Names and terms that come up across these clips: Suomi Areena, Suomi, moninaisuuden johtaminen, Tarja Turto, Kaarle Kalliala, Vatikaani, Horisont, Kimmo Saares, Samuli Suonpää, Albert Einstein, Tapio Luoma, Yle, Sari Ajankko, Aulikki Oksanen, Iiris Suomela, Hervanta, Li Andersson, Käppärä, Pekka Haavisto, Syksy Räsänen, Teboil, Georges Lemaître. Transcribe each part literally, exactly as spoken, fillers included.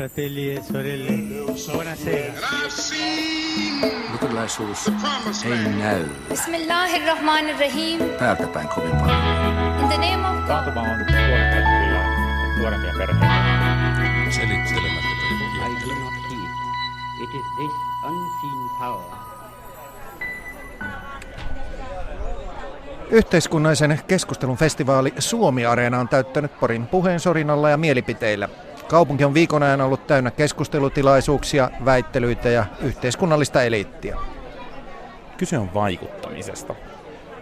Fratelli e sorelle, buonasera. Luterilaisuus ei näy. Bismillahirrahmanirrahim. Päältä päin kovin paljon. In the name of God. Taantuma on nuorempia, nuorempia perheitä. Selittelemättä perheitä. I do not believe. It is this unseen power. Yhteiskunnallisen keskustelun festivaali Suomi Areena on täyttänyt Porin puheen sorinalla ja mielipiteillä. Kaupunki on viikon ajan ollut täynnä keskustelutilaisuuksia, väittelyitä ja yhteiskunnallista eliittiä. Kyse on vaikuttamisesta.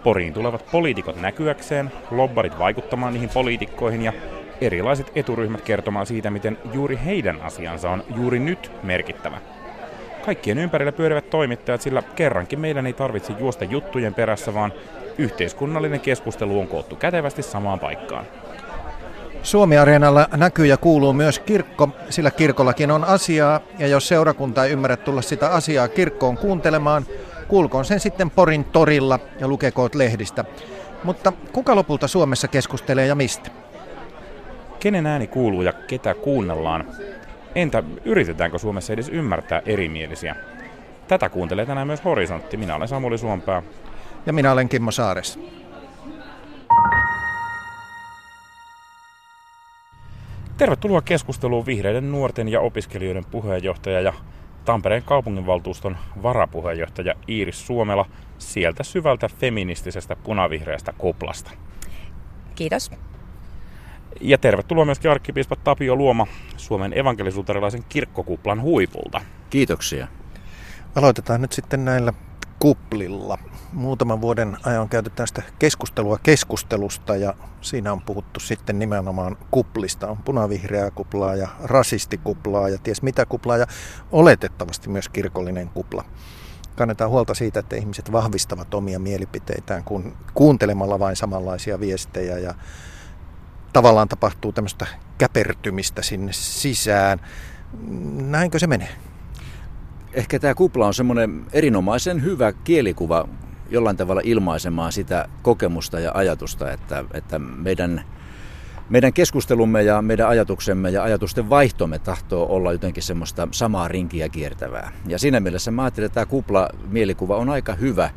Poriin tulevat poliitikot näkyäkseen, lobbarit vaikuttamaan niihin poliitikkoihin ja erilaiset eturyhmät kertomaan siitä, miten juuri heidän asiansa on juuri nyt merkittävä. Kaikkien ympärillä pyörivät toimittajat, sillä kerrankin meidän ei tarvitse juosta juttujen perässä, vaan yhteiskunnallinen keskustelu on koottu kätevästi samaan paikkaan. Suomi-areenalla näkyy ja kuuluu myös kirkko, sillä kirkollakin on asiaa, ja jos seurakunta ei ymmärrä tulla sitä asiaa kirkkoon kuuntelemaan, kuulkoon sen sitten Porin torilla ja lukekoot lehdistä. Mutta kuka lopulta Suomessa keskustelee ja mistä? Kenen ääni kuuluu ja ketä kuunnellaan? Entä yritetäänkö Suomessa edes ymmärtää erimielisiä? Tätä kuuntelee tänään myös Horisontti. Minä olen Samuli Suonpää. Ja minä olen Kimmo Saares. Tervetuloa keskusteluun vihreiden nuorten ja opiskelijoiden puheenjohtaja ja Tampereen kaupunginvaltuuston varapuheenjohtaja Iiris Suomela sieltä syvältä feministisestä punavihreästä kuplasta. Kiitos. Ja tervetuloa myöskin arkkipiispa Tapio Luoma Suomen evankelisuutarilaisen kirkkokuplan huipulta. Kiitoksia. Aloitetaan nyt sitten näillä kuplilla. Muutaman vuoden ajan käyty tästä keskustelua keskustelusta ja siinä on puhuttu sitten nimenomaan kuplista. On punavihreää kuplaa ja rasistikuplaa ja ties mitä kuplaa ja oletettavasti myös kirkollinen kupla. Kannetaan huolta siitä, että ihmiset vahvistavat omia mielipiteitään kun kuuntelemalla vain samanlaisia viestejä ja tavallaan tapahtuu tämmöistä käpertymistä sinne sisään. Näinkö se menee? Ehkä tämä kupla on semmoinen erinomaisen hyvä kielikuva jollain tavalla ilmaisemaan sitä kokemusta ja ajatusta, että, että meidän, meidän keskustelumme ja meidän ajatuksemme ja ajatusten vaihtomme tahtoo olla jotenkin semmoista samaa rinkiä kiertävää. Ja siinä mielessä mä ajattelen, että tämä kupla-mielikuva on aika hyvä.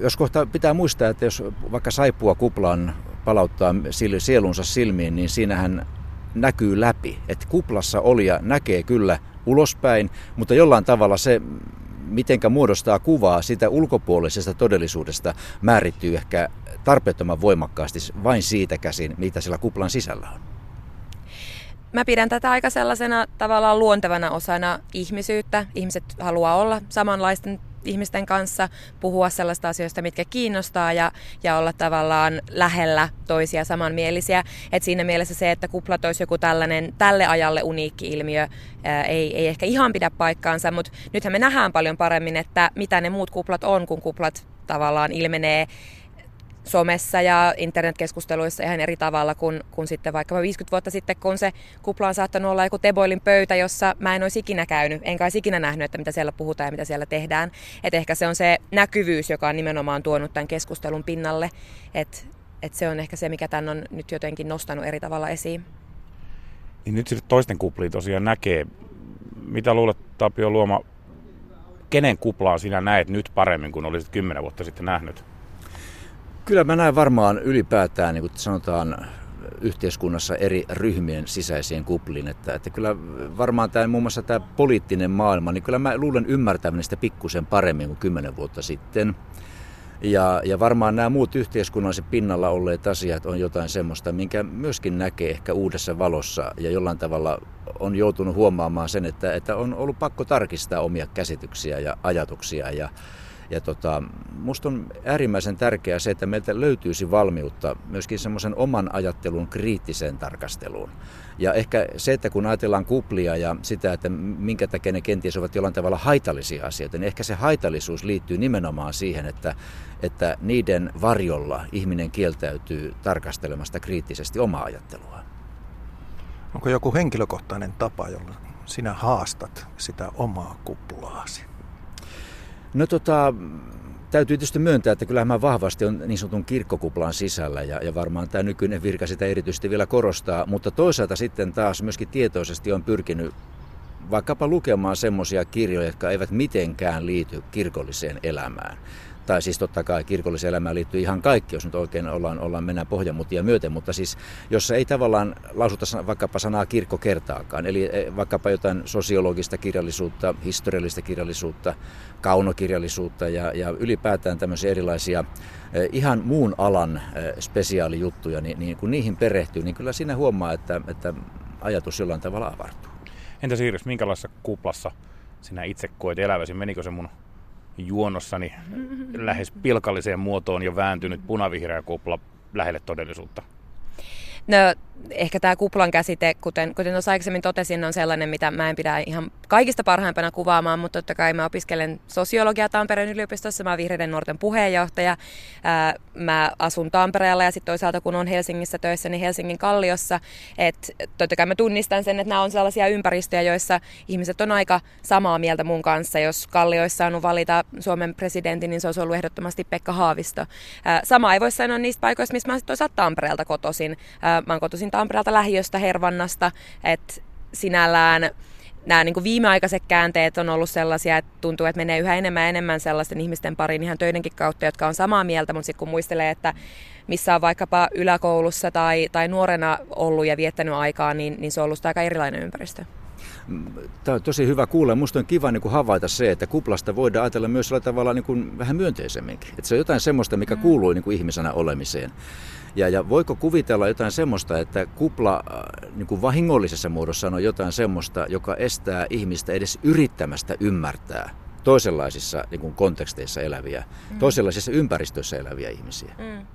Jos kohta pitää muistaa, että jos vaikka saippua kuplaan palauttaa sielunsa silmiin, niin siinähän näkyy läpi. Että kuplassa olija näkee kyllä ulospäin, mutta jollain tavalla se, mitenkä muodostaa kuvaa sitä ulkopuolisesta todellisuudesta, määrittyy ehkä tarpeettoman voimakkaasti vain siitä käsin, mitä siellä kuplan sisällä on. Mä pidän tätä aika sellaisena tavallaan luontevana osana ihmisyyttä. Ihmiset haluaa olla samanlaisten ihmisten kanssa, puhua sellaista asioista, mitkä kiinnostaa ja, ja olla tavallaan lähellä toisia samanmielisiä. Et siinä mielessä se, että kuplat olisi joku tällainen tälle ajalle uniikki ilmiö, ää, ei, ei ehkä ihan pidä paikkaansa, mutta nythän me nähdään paljon paremmin, että mitä ne muut kuplat on, kun kuplat tavallaan ilmenee somessa ja internetkeskusteluissa ihan eri tavalla kuin, kuin sitten vaikka viisikymmentä vuotta sitten, kun se kupla on saattanut olla joku Teboilin pöytä, jossa mä en olisi ikinä käynyt, enkä olisi ikinä nähnyt, että mitä siellä puhutaan ja mitä siellä tehdään. Et ehkä se on se näkyvyys, joka on nimenomaan tuonut tämän keskustelun pinnalle. Et, et se on ehkä se, mikä tämän on nyt jotenkin nostanut eri tavalla esiin. Niin nyt sitten toisten kuplia tosiaan näkee. Mitä luulet, Tapio Luoma, kenen kuplaa sinä näet nyt paremmin kuin olisit kymmenen vuotta sitten nähnyt? Kyllä mä näen varmaan ylipäätään, niin kuin sanotaan, yhteiskunnassa eri ryhmien sisäisiin kupliin. Että, että kyllä varmaan tämä, muun muassa tämä poliittinen maailma, niin kyllä mä luulen ymmärtäväni sitä pikkusen paremmin kuin kymmenen vuotta sitten. Ja, ja varmaan nämä muut yhteiskunnalliset pinnalla olleet asiat on jotain semmoista, minkä myöskin näkee ehkä uudessa valossa ja jollain tavalla on joutunut huomaamaan sen, että, että on ollut pakko tarkistaa omia käsityksiä ja ajatuksia ja Ja tota, musta on äärimmäisen tärkeää se, että meiltä löytyisi valmiutta myöskin semmoisen oman ajattelun kriittiseen tarkasteluun. Ja ehkä se, että kun ajatellaan kuplia ja sitä, että minkä takia ne kenties ovat jollain tavalla haitallisia asioita, niin ehkä se haitallisuus liittyy nimenomaan siihen, että, että niiden varjolla ihminen kieltäytyy tarkastelemasta kriittisesti omaa ajattelua. Onko joku henkilökohtainen tapa, jolla sinä haastat sitä omaa kuplaasi? No tota, täytyy tietysti myöntää, että kyllähän mä vahvasti on niin sanotun kirkkokuplan sisällä ja, ja varmaan tämä nykyinen virka sitä erityisesti vielä korostaa, mutta toisaalta sitten taas myöskin tietoisesti on pyrkinyt vaikkapa lukemaan semmoisia kirjoja, jotka eivät mitenkään liity kirkolliseen elämään. Tai siis totta kai kirkolliseen elämään liittyy ihan kaikki, jos nyt oikein ollaan, ollaan mennään pohjamutia myöten, mutta siis jossa ei tavallaan lausuta vaikkapa sanaa kirkko kertaakaan. Eli vaikkapa jotain sosiologista kirjallisuutta, historiallista kirjallisuutta, kaunokirjallisuutta ja, ja ylipäätään tämmöisiä erilaisia ihan muun alan spesiaalijuttuja, niin, niin kun niihin perehtyy, niin kyllä siinä huomaa, että, että ajatus jollain tavalla avartuu. Entäs Iiris, minkälaisessa kuplassa sinä itse koet eläväsi? Menikö se mun juonossani lähes pilkalliseen muotoon jo vääntynyt punavihreä kupla lähelle todellisuutta? No, ehkä tämä kuplan käsite, kuten, kuten tuossa aikaisemmin totesin, on sellainen, mitä mä en pidä ihan kaikista parhaimpana kuvaamaan, mutta totta kai mä opiskelen sosiologiaa Tampereen yliopistossa, mä oon Vihreiden nuorten puheenjohtaja, ää, mä asun Tampereella ja sitten toisaalta kun on Helsingissä töissä, niin Helsingin Kalliossa, että totta kai mä tunnistan sen, että nämä on sellaisia ympäristöjä, joissa ihmiset on aika samaa mieltä mun kanssa. Jos Kallioissa on ollut valita Suomen presidentin, niin se olisi ollut ehdottomasti Pekka Haavisto. Ää, sama ei voi sanoa niistä paikoista, missä mä oon toisaalta Tampereelta kotoisin. Ää, mä oon kotoisin Tampereelta lähiöstä, Hervannasta, että sinällään nämä niin kuin viimeaikaiset käänteet on ollut sellaisia, että tuntuu, että menee yhä enemmän ja enemmän sellaisten ihmisten pariin ihan töidenkin kautta, jotka on samaa mieltä, mutta sitten kun muistelee, että missä on vaikkapa yläkoulussa tai, tai nuorena ollut ja viettänyt aikaa, niin, niin se on ollut aika erilainen ympäristö. Tämä on tosi hyvä kuulla. Minusta on kiva niin kuin havaita se, että kuplasta voidaan ajatella myös tavalla niin kuin vähän myönteisemminkin. Että se on jotain semmoista, mikä kuuluu niin kuin ihmisenä olemiseen. Ja, ja voiko kuvitella jotain semmoista, että kupla niin kuin vahingollisessa muodossa on jotain semmoista, joka estää ihmistä edes yrittämästä ymmärtää toisenlaisissa niin kuin konteksteissa eläviä, mm. toisenlaisissa ympäristöissä eläviä ihmisiä? Mm.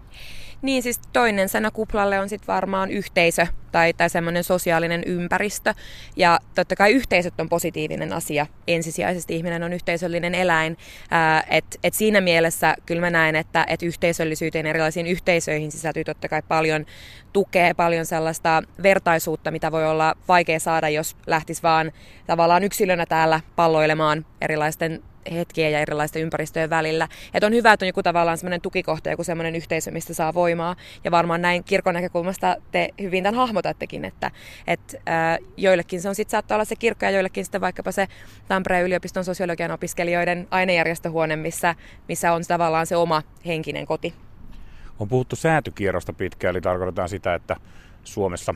Niin siis toinen sana kuplalle on sitten varmaan yhteisö tai, tai semmoinen sosiaalinen ympäristö. Ja totta kai yhteisöt on positiivinen asia. Ensisijaisesti ihminen on yhteisöllinen eläin. Ää, et, et siinä mielessä kyllä mä näen, että et yhteisöllisyyteen erilaisiin yhteisöihin sisältyy totta kai paljon tukea, paljon sellaista vertaisuutta, mitä voi olla vaikea saada, jos lähtisi vaan tavallaan yksilönä täällä palloilemaan erilaisten hetkiä ja erilaisten ympäristöjen välillä. Että on hyvä, että on joku tavallaan semmoinen tukikohta, joku semmoinen yhteisö, mistä saa voimaa. Ja varmaan näin kirkon näkökulmasta te hyvin tämän hahmotattekin, että et, ää, joillekin se on sitten saattaa olla se kirkko ja joillekin sitten vaikkapa se Tampereen yliopiston sosiologian opiskelijoiden ainejärjestöhuone, missä, missä on tavallaan se oma henkinen koti. On puhuttu säätykierrosta pitkään, eli tarkoitetaan sitä, että Suomessa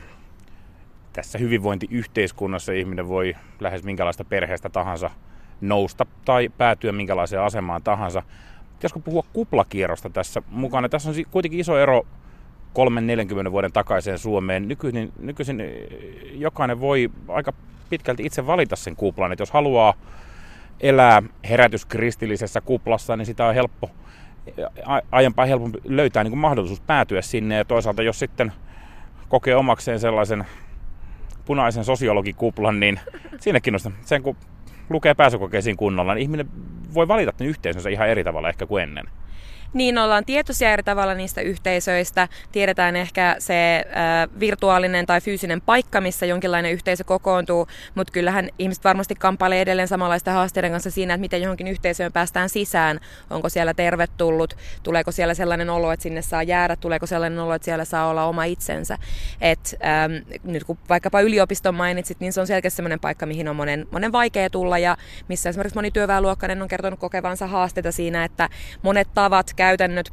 tässä hyvinvointiyhteiskunnassa ihminen voi lähes minkälaista perheestä tahansa nousta tai päätyä minkälaiseen asemaan tahansa. Pitäisikö puhua kuplakierrosta tässä mukana? Tässä on kuitenkin iso ero kolmekymmentä neljäkymmentä vuoden takaiseen Suomeen. Nykyisin, nykyisin jokainen voi aika pitkälti itse valita sen kuplan. Et jos haluaa elää herätyskristillisessä kuplassa, niin sitä on helppo, aiempaa helpompi löytää niin kuin mahdollisuus päätyä sinne. Ja toisaalta jos sitten kokee omakseen sellaisen punaisen sosiologikuplan, niin siinäkin on sen kun lukee pääsykokeisiin kunnolla, niin ihminen voi valita ne yhteisönsä ihan eri tavalla ehkä kuin ennen. Niin, ollaan tietoisia eri tavalla niistä yhteisöistä. Tiedetään ehkä se äh, virtuaalinen tai fyysinen paikka, missä jonkinlainen yhteisö kokoontuu, mutta kyllähän ihmiset varmasti kamppailee edelleen samanlaisten haasteiden kanssa siinä, että miten johonkin yhteisöön päästään sisään. Onko siellä tervetullut? Tuleeko siellä sellainen olo, että sinne saa jäädä? Tuleeko sellainen olo, että siellä saa olla oma itsensä? Et, ähm, nyt kun vaikkapa yliopiston mainitsit, niin se on selkeästi sellainen paikka, mihin on monen, monen vaikea tulla ja missä esimerkiksi moni työväenluokkainen on kertonut kokevansa haasteita siinä, että monet tavat käytännöt,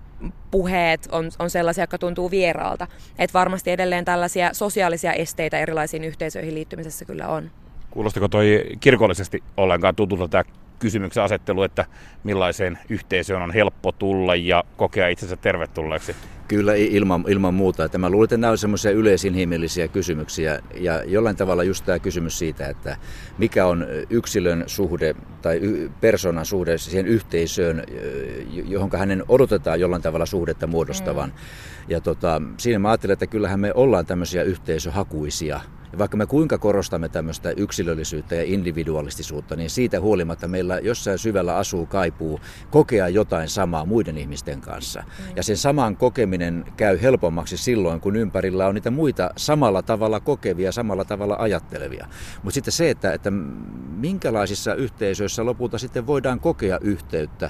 puheet on, on sellaisia, jotka tuntuu vieraalta. Et varmasti edelleen tällaisia sosiaalisia esteitä erilaisiin yhteisöihin liittymisessä kyllä on. Kuulostiko toi kirkollisesti ollenkaan tutulta tämä kysymyksen asettelu, että millaiseen yhteisöön on helppo tulla ja kokea itsensä tervetulleeksi? Kyllä ilman, ilman muuta. Että mä luulen, että nämä on semmoisia yleisinhimillisiä kysymyksiä ja jollain tavalla just tämä kysymys siitä, että mikä on yksilön suhde tai y- persoonan suhde siihen yhteisöön, johon hänen odotetaan jollain tavalla suhdetta muodostavan. Mm. Ja tota, siinä mä ajattelen, että kyllähän me ollaan tämmöisiä yhteisöhakuisia Ja vaikka me kuinka korostamme tämmöistä yksilöllisyyttä ja individualistisuutta, niin siitä huolimatta meillä jossain syvällä asuu kaipuu kokea jotain samaa muiden ihmisten kanssa. Ja sen saman kokeminen käy helpommaksi silloin, kun ympärillä on niitä muita samalla tavalla kokevia, samalla tavalla ajattelevia. Mutta sitten se, että, että minkälaisissa yhteisöissä lopulta sitten voidaan kokea yhteyttä.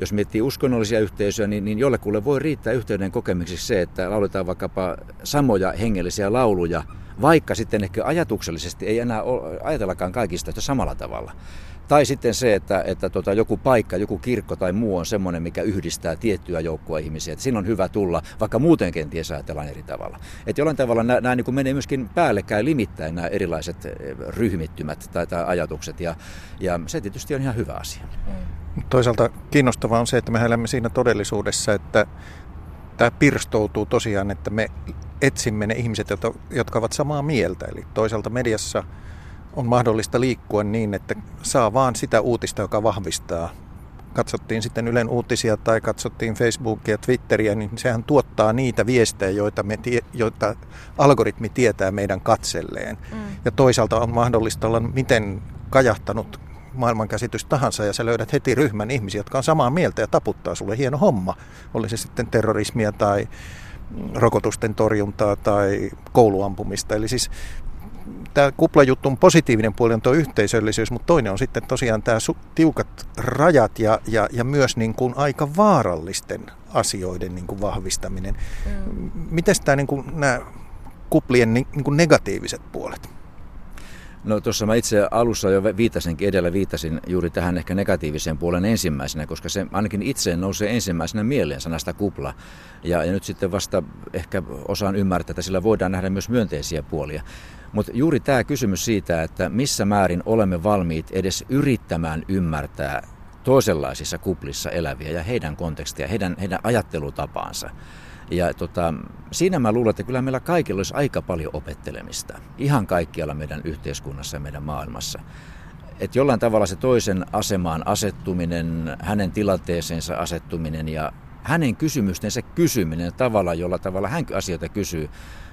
Jos miettii uskonnollisia yhteisöjä, niin, niin jollekulle voi riittää yhteyden kokemiseksi se, että lauletaan vaikkapa samoja hengellisiä lauluja, vaikka sitten ehkä ajatuksellisesti ei enää ajatellakaan kaikista yhtä samalla tavalla. Tai sitten se, että, että tota, joku paikka, joku kirkko tai muu on semmoinen, mikä yhdistää tiettyä joukkoa ihmisiä. Että siinä on hyvä tulla, vaikka muuten kenties ajatellaan eri tavalla. Että jollain tavalla nämä, nämä niin kuin menee myöskin päällekkäin limittäin nämä erilaiset ryhmittymät tai, tai ajatukset. Ja, ja se tietysti on ihan hyvä asia. Toisaalta kiinnostavaa on se, että me elämme siinä todellisuudessa, että tämä pirstoutuu tosiaan, että me etsimme ne ihmiset, jotka ovat samaa mieltä. Eli toisaalta mediassa on mahdollista liikkua niin, että saa vaan sitä uutista, joka vahvistaa. Katsottiin sitten Ylen uutisia tai katsottiin Facebookia, Twitteriä, niin sehän tuottaa niitä viestejä, joita, me tie, joita algoritmi tietää meidän katselleen. Mm. Ja toisaalta on mahdollista olla miten kajahtanut maailmankäsitys tahansa ja sä löydät heti ryhmän ihmisiä, jotka on samaa mieltä ja taputtaa sulle hieno homma. Oli se sitten terrorismia tai rokotusten torjuntaa tai kouluampumista. Eli siis tämä kuplajutun positiivinen puoli on tuo yhteisöllisyys, mutta toinen on sitten tosiaan tämä su- tiukat rajat ja, ja, ja myös niin kuin aika vaarallisten asioiden niin kuin vahvistaminen. Mm. Mites tämä niin kuin nämä kuplien niin kuin negatiiviset puolet? No tuossa mä itse alussa jo viittasinkin, edellä viittasin juuri tähän ehkä negatiiviseen puolen ensimmäisenä, koska se ainakin itse nousee ensimmäisenä mieleen sanasta kupla. Ja, ja nyt sitten vasta ehkä osaan ymmärtää, että sillä voidaan nähdä myös myönteisiä puolia. Mutta juuri tämä kysymys siitä, että missä määrin olemme valmiit edes yrittämään ymmärtää toisenlaisissa kuplissa eläviä ja heidän kontekstia, heidän, heidän ajattelutapaansa. Ja tota, siinä mä luulen, että kyllä meillä kaikilla olisi aika paljon opettelemista. Ihan kaikkialla meidän yhteiskunnassa ja meidän maailmassa. Että jollain tavalla se toisen asemaan asettuminen, hänen tilanteeseensa asettuminen ja hänen kysymystensä kysyminen tavalla, jolla tavalla hän asioita kysyy,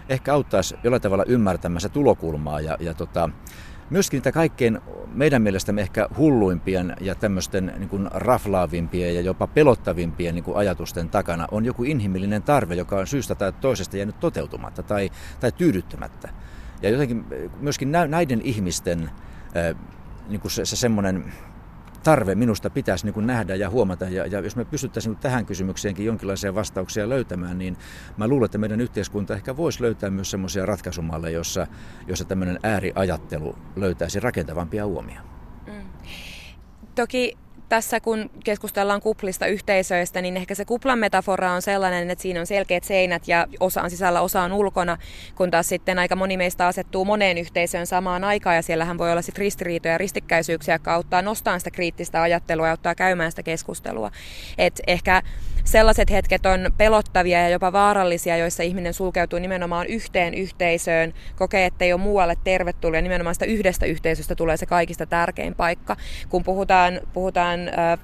ehkä auttaisi jollain tavalla ymmärtämään se tulokulmaa ja, ja tota, myöskin niitä kaikkein meidän mielestämme ehkä hulluimpien ja tämmöisten niin kuin raflaavimpien ja jopa pelottavimpien niin kuin ajatusten takana on joku inhimillinen tarve, joka on syystä tai toisesta jäänyt toteutumatta tai, tai tyydyttämättä. Ja jotenkin myöskin näiden ihmisten niin kuin se, se semmoinen tarve minusta pitäisi niin kuin nähdä ja huomata. Ja, ja jos me pystyttäisiin niin kuin tähän kysymykseenkin jonkinlaisia vastauksia löytämään, niin mä luulen, että meidän yhteiskunta ehkä voisi löytää myös semmoisia ratkaisumalleja, jossa, jossa tämmöinen ääriajattelu löytäisi rakentavampia uomia. Mm. Toki tässä kun keskustellaan kuplista yhteisöistä, niin ehkä se kuplan metafora on sellainen, että siinä on selkeät seinät ja osa on sisällä, osa on ulkona, kun taas sitten aika moni meistä asettuu moneen yhteisöön samaan aikaan ja siellähän voi olla sitten ristiriitoja ja ristikkäisyyksiä, jotka auttaa nostamaan sitä kriittistä ajattelua ja auttaa käymään sitä keskustelua. Et ehkä sellaiset hetket on pelottavia ja jopa vaarallisia, joissa ihminen sulkeutuu nimenomaan yhteen yhteisöön, kokee, ettei ole muualle tervetullut ja nimenomaan sitä yhdestä yhteisöstä tulee se kaikista tärkein paikka. Kun puhutaan, puhutaan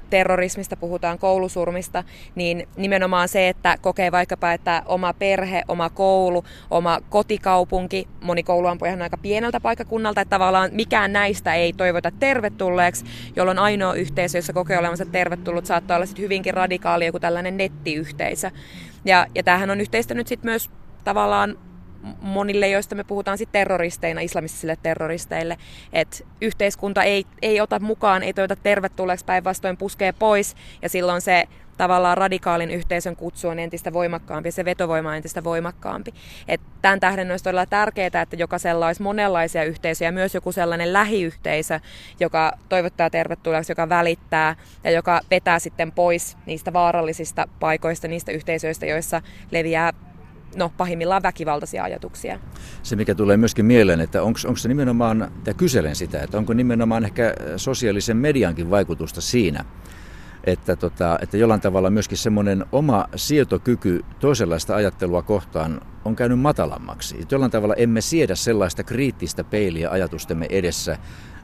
terrorismista, puhutaan koulusurmista, niin nimenomaan se, että kokee vaikkapa, että oma perhe, oma koulu, oma kotikaupunki, moni kouluampujahan on aika pieneltä paikkakunnalta, että tavallaan mikään näistä ei toivota tervetulleeksi, jolloin ainoa yhteisö, jossa kokee olevansa tervetullut, saattaa olla sitten hyvinkin radikaali joku tällainen nettiyhteisö. Ja, ja tämähän on yhteistänyt sitten myös tavallaan monille, joista me puhutaan sitten terroristeina, islamistisille terroristeille, että yhteiskunta ei, ei ota mukaan, ei toivota tervetulleeksi, päinvastoin puskee pois, ja silloin se tavallaan radikaalin yhteisön kutsu on entistä voimakkaampi, ja se vetovoima on entistä voimakkaampi. Et tämän tähden olisi todella tärkeää, että jokaisella olisi monenlaisia yhteisöjä, myös joku sellainen lähiyhteisö, joka toivottaa tervetulleeksi, joka välittää, ja joka vetää sitten pois niistä vaarallisista paikoista, niistä yhteisöistä, joissa leviää No, pahimmillaan väkivaltaisia ajatuksia. Se, mikä tulee myöskin mieleen, että onko se nimenomaan, ja kyselen sitä, että onko nimenomaan ehkä sosiaalisen mediankin vaikutusta siinä, että, tota, että jollain tavalla myöskin semmoinen oma sietokyky toisenlaista ajattelua kohtaan on käynyt matalammaksi. Että jollain tavalla emme siedä sellaista kriittistä peiliä ajatustemme edessä,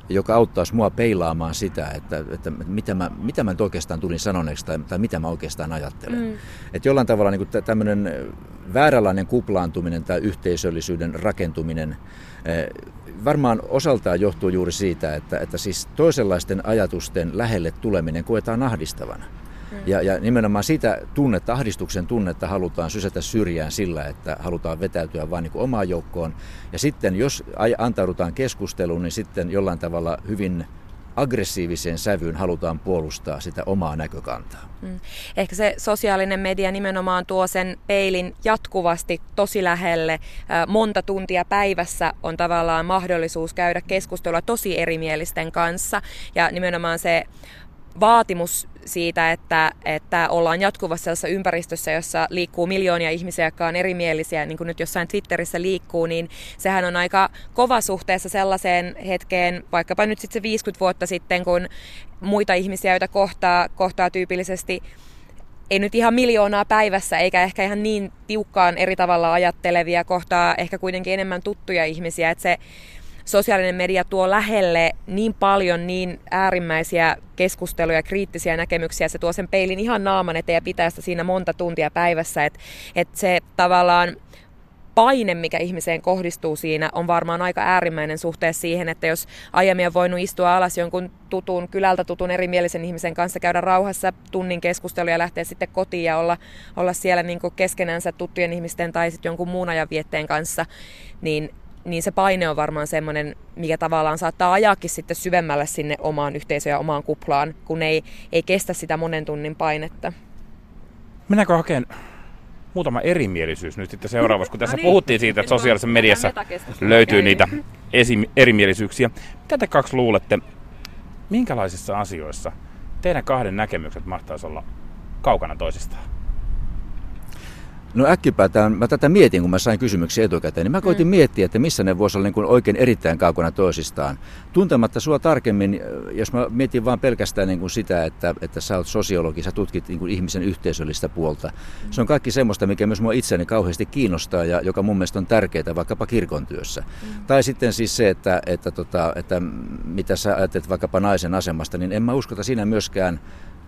joka auttaisi mua peilaamaan sitä, että, että mitä, mä, mitä mä nyt oikeastaan tulin sanoneeksi tai, tai mitä mä oikeastaan ajattelen. Mm. Että jollain tavalla niin kuin tämmöinen vääränlainen kuplaantuminen tai yhteisöllisyyden rakentuminen varmaan osaltaan johtuu juuri siitä, että, että siis toisenlaisten ajatusten lähelle tuleminen koetaan ahdistavana. Mm. Ja, ja nimenomaan sitä tunnetta, ahdistuksen tunnetta halutaan sysätä syrjään sillä, että halutaan vetäytyä vain niin kuin omaan joukkoon. Ja sitten jos antaudutaan keskusteluun, niin sitten jollain tavalla hyvin aggressiiviseen sävyyn halutaan puolustaa sitä omaa näkökantaa. Mm. Ehkä se sosiaalinen media nimenomaan tuo sen peilin jatkuvasti tosi lähelle. Monta tuntia päivässä on tavallaan mahdollisuus käydä keskustelua tosi erimielisten kanssa. Ja nimenomaan se vaatimus siitä, että, että ollaan jatkuvassa sellaisessa ympäristössä, jossa liikkuu miljoonia ihmisiä, jotka on erimielisiä, niin kuin nyt jossain Twitterissä liikkuu, niin sehän on aika kova suhteessa sellaiseen hetkeen, vaikkapa nyt sitten se viisikymmentä vuotta sitten, kun muita ihmisiä, joita kohtaa, kohtaa tyypillisesti, ei nyt ihan miljoonaa päivässä, eikä ehkä ihan niin tiukkaan eri tavalla ajattelevia, kohtaa ehkä kuitenkin enemmän tuttuja ihmisiä, että se sosiaalinen media tuo lähelle niin paljon niin äärimmäisiä keskusteluja, kriittisiä näkemyksiä. Se tuo sen peilin ihan naaman eteen ja pitää sitä siinä monta tuntia päivässä. Että et se tavallaan paine, mikä ihmiseen kohdistuu siinä, on varmaan aika äärimmäinen suhteessa siihen, että jos aiemmin on voinut istua alas jonkun tutun, kylältä tutun erimielisen ihmisen kanssa, käydä rauhassa tunnin keskustelua ja lähteä sitten kotiin ja olla, olla siellä niin kuin keskenänsä tuttujen ihmisten tai sitten jonkun muun ajanvietteen kanssa, niin niin se paine on varmaan semmoinen, mikä tavallaan saattaa ajaakin sitten syvemmälle sinne omaan yhteisöön ja omaan kuplaan, kun ei, ei kestä sitä monen tunnin painetta. Mennäänkö hakemaan muutama erimielisyys nyt sitten seuraavaksi, kun tässä no niin, puhuttiin siitä, että sosiaalisessa mediassa löytyy niitä esi- erimielisyyksiä. Mitä te kaksi luulette, minkälaisissa asioissa teidän kahden näkemykset mahtaisi olla kaukana toisistaan? No äkkipäätään, mä tätä mietin, kun mä sain kysymyksiä etukäteen, niin mä koitin mm. miettiä, että missä ne voisi olla niin kuin oikein erittäin kaukana toisistaan. Tuntematta sua tarkemmin, jos mä mietin vaan pelkästään niin kuin sitä, että, että sä oot sosiologi, sä tutkit niin kuin ihmisen yhteisöllistä puolta. Mm. Se on kaikki semmoista, mikä myös mua itseäni kauheasti kiinnostaa ja joka mun mielestä on tärkeää vaikkapa kirkon työssä. Mm. Tai sitten siis se, että, että, tota, että mitä sä ajattelet vaikkapa naisen asemasta, niin en mä uskota siinä myöskään,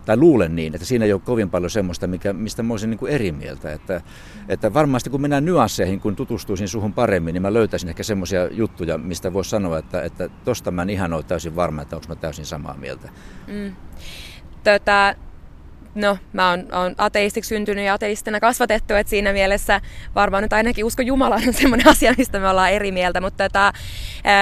tai luulen niin, että siinä ei ole kovin paljon semmoista, mikä, mistä mä olisin niin kuin eri mieltä. Että, että varmasti kun mennään nyansseihin, kun tutustuisin suhun paremmin, niin mä löytäisin ehkä semmoisia juttuja, mistä voisi sanoa, että, että tosta mä en ihan ole täysin varma, että onko mä täysin samaa mieltä. Mm. Tota, no, mä oon, oon ateistiksi syntynyt ja ateistina kasvatettu, että siinä mielessä varmaan nyt ainakin usko Jumalaan on semmoinen asia, mistä me ollaan eri mieltä, mutta tota,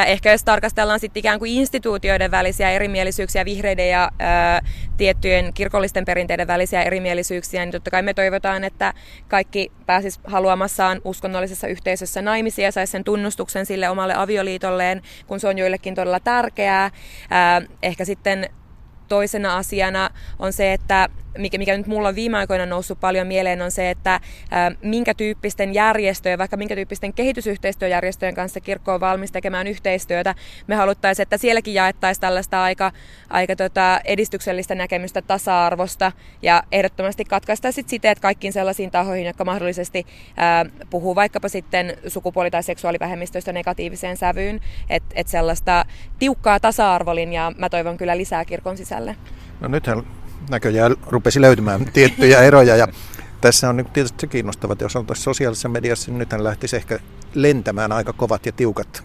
ehkä jos tarkastellaan sitten ikään kuin instituutioiden välisiä erimielisyyksiä, vihreiden ja ää, tiettyjen kirkollisten perinteiden välisiä erimielisyyksiä, niin totta kai me toivotaan, että kaikki pääsis haluamassaan uskonnollisessa yhteisössä naimisiin ja saisi sen tunnustuksen sille omalle avioliitolleen, kun se on joillekin todella tärkeää. Ää, ehkä sitten toisena asiana on se, että mikä, mikä nyt mulla on viime aikoina noussut paljon mieleen, on se, että ää, minkä tyyppisten järjestöjen, vaikka minkä tyyppisten kehitysyhteistyöjärjestöjen kanssa kirkko on valmis tekemään yhteistyötä. Me haluttaisiin, että sielläkin jaettaisiin tällaista aika, aika tota, edistyksellistä näkemystä tasa-arvosta ja ehdottomasti katkaistaisiin siteet kaikkiin sellaisiin tahoihin, jotka mahdollisesti ää, puhuu vaikkapa sitten sukupuoli- tai seksuaalivähemmistöistä negatiiviseen sävyyn. Että et sellaista tiukkaa tasa-arvolinjaa mä toivon kyllä lisää kirkon sisälle. No nythän näköjään rupesi löytymään tiettyjä eroja ja tässä on tietysti se kiinnostava, että jos on tuossa sosiaalisessa mediassa, niin nythän lähtisi ehkä lentämään aika kovat ja tiukat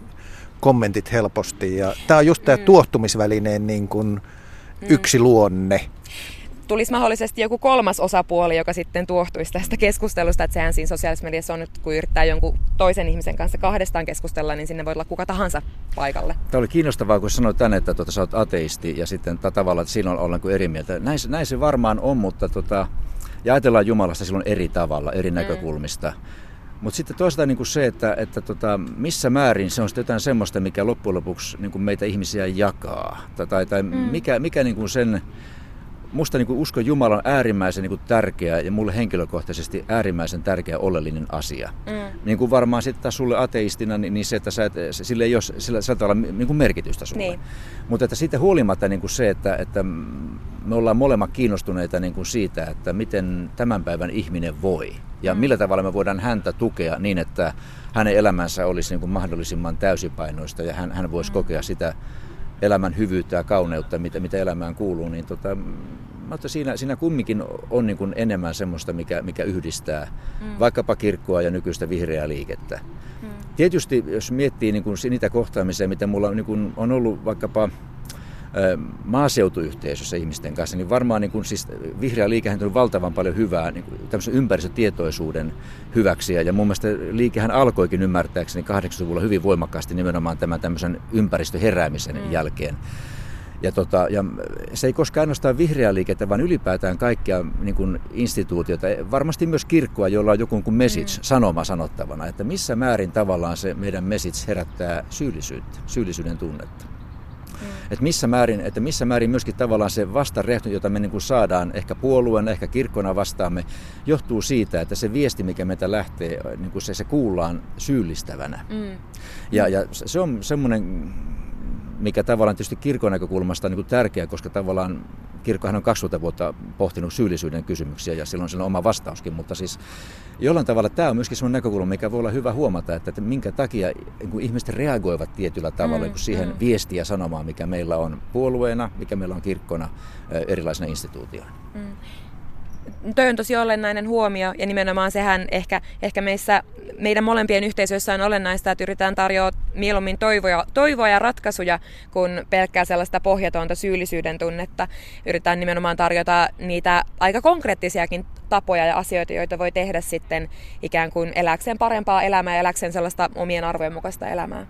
kommentit helposti. Ja tämä on just tämä mm. tuohtumisvälineen niin kuin yksi mm. luonne. Tulisi mahdollisesti joku kolmas osapuoli, joka sitten tuohtuisi tästä keskustelusta, että sehän siinä sosiaalisessa mediassa on, että kun yrittää jonkun toisen ihmisen kanssa kahdestaan keskustella, niin sinne voi olla kuka tahansa paikalle. Tämä oli kiinnostavaa, kun sanoit tänne, että tuota, sä oot ateisti ja sitten tavallaan, että siinä ollaan kuin eri mieltä. Näin, näin se varmaan on, mutta tota, ja ajatellaan Jumalasta silloin eri tavalla, eri näkökulmista. Mm. Mutta sitten toisaalta niin kuin se, että, että tota, missä määrin se on sitten jotain semmoista, mikä loppujen lopuksi niin kuin meitä ihmisiä jakaa. Tai, tai mm. mikä, mikä niin kuin sen... Musta niin kuin usko Jumala on äärimmäisen niin kuin tärkeä ja mulle henkilökohtaisesti äärimmäisen tärkeä oleellinen asia. Mm. Niin kuin varmaan sitten taas sulle ateistina, niin, niin se, että sä et, sillä ei ole sillä, sillä tavalla niin kuin merkitystä sulle. Niin. Mutta että siitä huolimatta niin kuin se, että, että me ollaan molemmat kiinnostuneita niin kuin siitä, että miten tämän päivän ihminen voi. Ja mm. millä tavalla me voidaan häntä tukea niin, että hänen elämänsä olisi niin kuin mahdollisimman täysipainoista ja hän, hän voisi mm. kokea sitä elämän hyvyyttä ja kauneutta, mitä, mitä elämään kuuluu, niin tota, mutta siinä, siinä kumminkin on niin kuin enemmän semmoista, mikä, mikä yhdistää mm. vaikkapa kirkkoa ja nykyistä vihreää liikettä. Mm. Tietysti jos miettii niin kuin niitä kohtaamisia, mitä mulla niin kuin on ollut vaikkapa maaseutuyhteisössä ihmisten kanssa, niin varmaan niin kuin, siis vihreä liikehän on valtavan paljon hyvää niin kuin tämmöisen ympäristötietoisuuden hyväksi. Ja mun mielestä liikehän alkoikin ymmärtääkseni kahdeksankymmentäluvulla hyvin voimakkaasti nimenomaan tämän tämmöisen ympäristöheräämisen mm. jälkeen. Ja, tota, ja se ei koskaan ainoastaan vihreää liikettä, vaan ylipäätään kaikkia niin kuin instituutioita, varmasti myös kirkkoa, jolla on joku message, mm. sanoma sanottavana, että missä määrin tavallaan se meidän message herättää syyllisyyttä, syyllisyyden tunnetta. Mm. Että missä määrin, että missä määrin myöskin tavallaan se vastarehto, jota me niin kuin saadaan ehkä puolueena, ehkä kirkkona vastaamme, johtuu siitä, että se viesti, mikä meitä lähtee, niin kuin se, se kuullaan syyllistävänä. Mm. Ja, ja se on semmoinen, mikä tavallaan tietysti kirkon näkökulmasta on niin kuin tärkeää, koska tavallaan kirkkohan on kaksikymmentä vuotta pohtinut syyllisyyden kysymyksiä ja silloin on oma vastauskin, mutta siis jollain tavalla tämä on myöskin semmoinen näkökulma, mikä voi olla hyvä huomata, että, että minkä takia kun ihmiset reagoivat tietyllä tavalla mm, siihen mm. viestiä sanomaan, mikä meillä on puolueena, mikä meillä on kirkkona, erilaisina instituutioina. Mm. Toi on tosi olennainen huomio ja nimenomaan sehän ehkä, ehkä meissä, meidän molempien yhteisöissä on olennaista, että yritetään tarjoa mieluummin toivoja, toivoa ja ratkaisuja, kun pelkkää sellaista pohjatonta syyllisyyden tunnetta. Yritetään nimenomaan tarjota niitä aika konkreettisiakin tapoja ja asioita, joita voi tehdä sitten ikään kuin eläkseen parempaa elämää ja eläkseen sellaista omien arvojen mukaista elämää.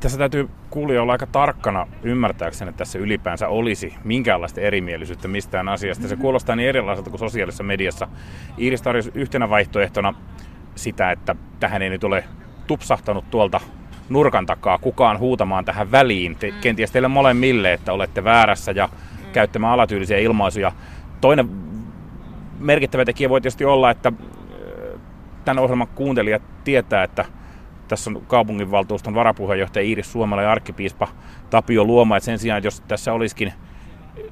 Tässä täytyy kuulijoilla olla aika tarkkana ymmärtääkseni, että tässä ylipäänsä olisi minkäänlaista erimielisyyttä mistään asiasta. Se kuulostaa niin erilaiselta kuin sosiaalisessa mediassa. Iiris tarjosi yhtenä vaihtoehtona sitä, että tähän ei nyt ole tupsahtanut tuolta nurkan takaa kukaan huutamaan tähän väliin. Te, kenties teille molemmille, että olette väärässä ja käyttämään alatyylisiä ilmaisuja. Toinen merkittävä tekijä voi tietysti olla, että tämän ohjelman kuuntelijat tietää, että tässä on kaupunginvaltuuston varapuheenjohtaja Iiris Suomela ja arkkipiispa Tapio Luoma. Et sen sijaan, jos tässä olisikin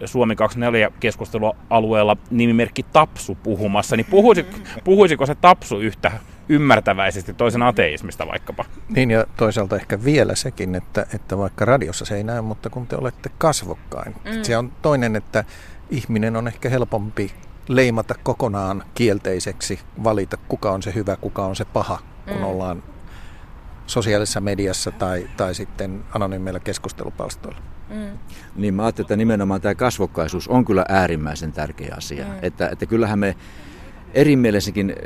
Suomi kaksikymmentäneljä-keskustelualueella nimimerkki Tapsu puhumassa, niin puhuisiko, puhuisiko se Tapsu yhtä ymmärtäväisesti toisen ateismista vaikkapa? Niin ja toisaalta ehkä vielä sekin, että, että vaikka radiossa se ei näy, mutta kun te olette kasvokkain. Mm. Se on toinen, että ihminen on ehkä helpompi leimata kokonaan kielteiseksi, valita kuka on se hyvä, kuka on se paha, kun mm. ollaan sosiaalisessa mediassa tai, tai sitten anonyymeillä keskustelupalstoilla. Mm. Niin mä ajattelin, että nimenomaan tämä kasvokkaisuus on kyllä äärimmäisen tärkeä asia. Mm. Että, että kyllähän me erimielisenkin,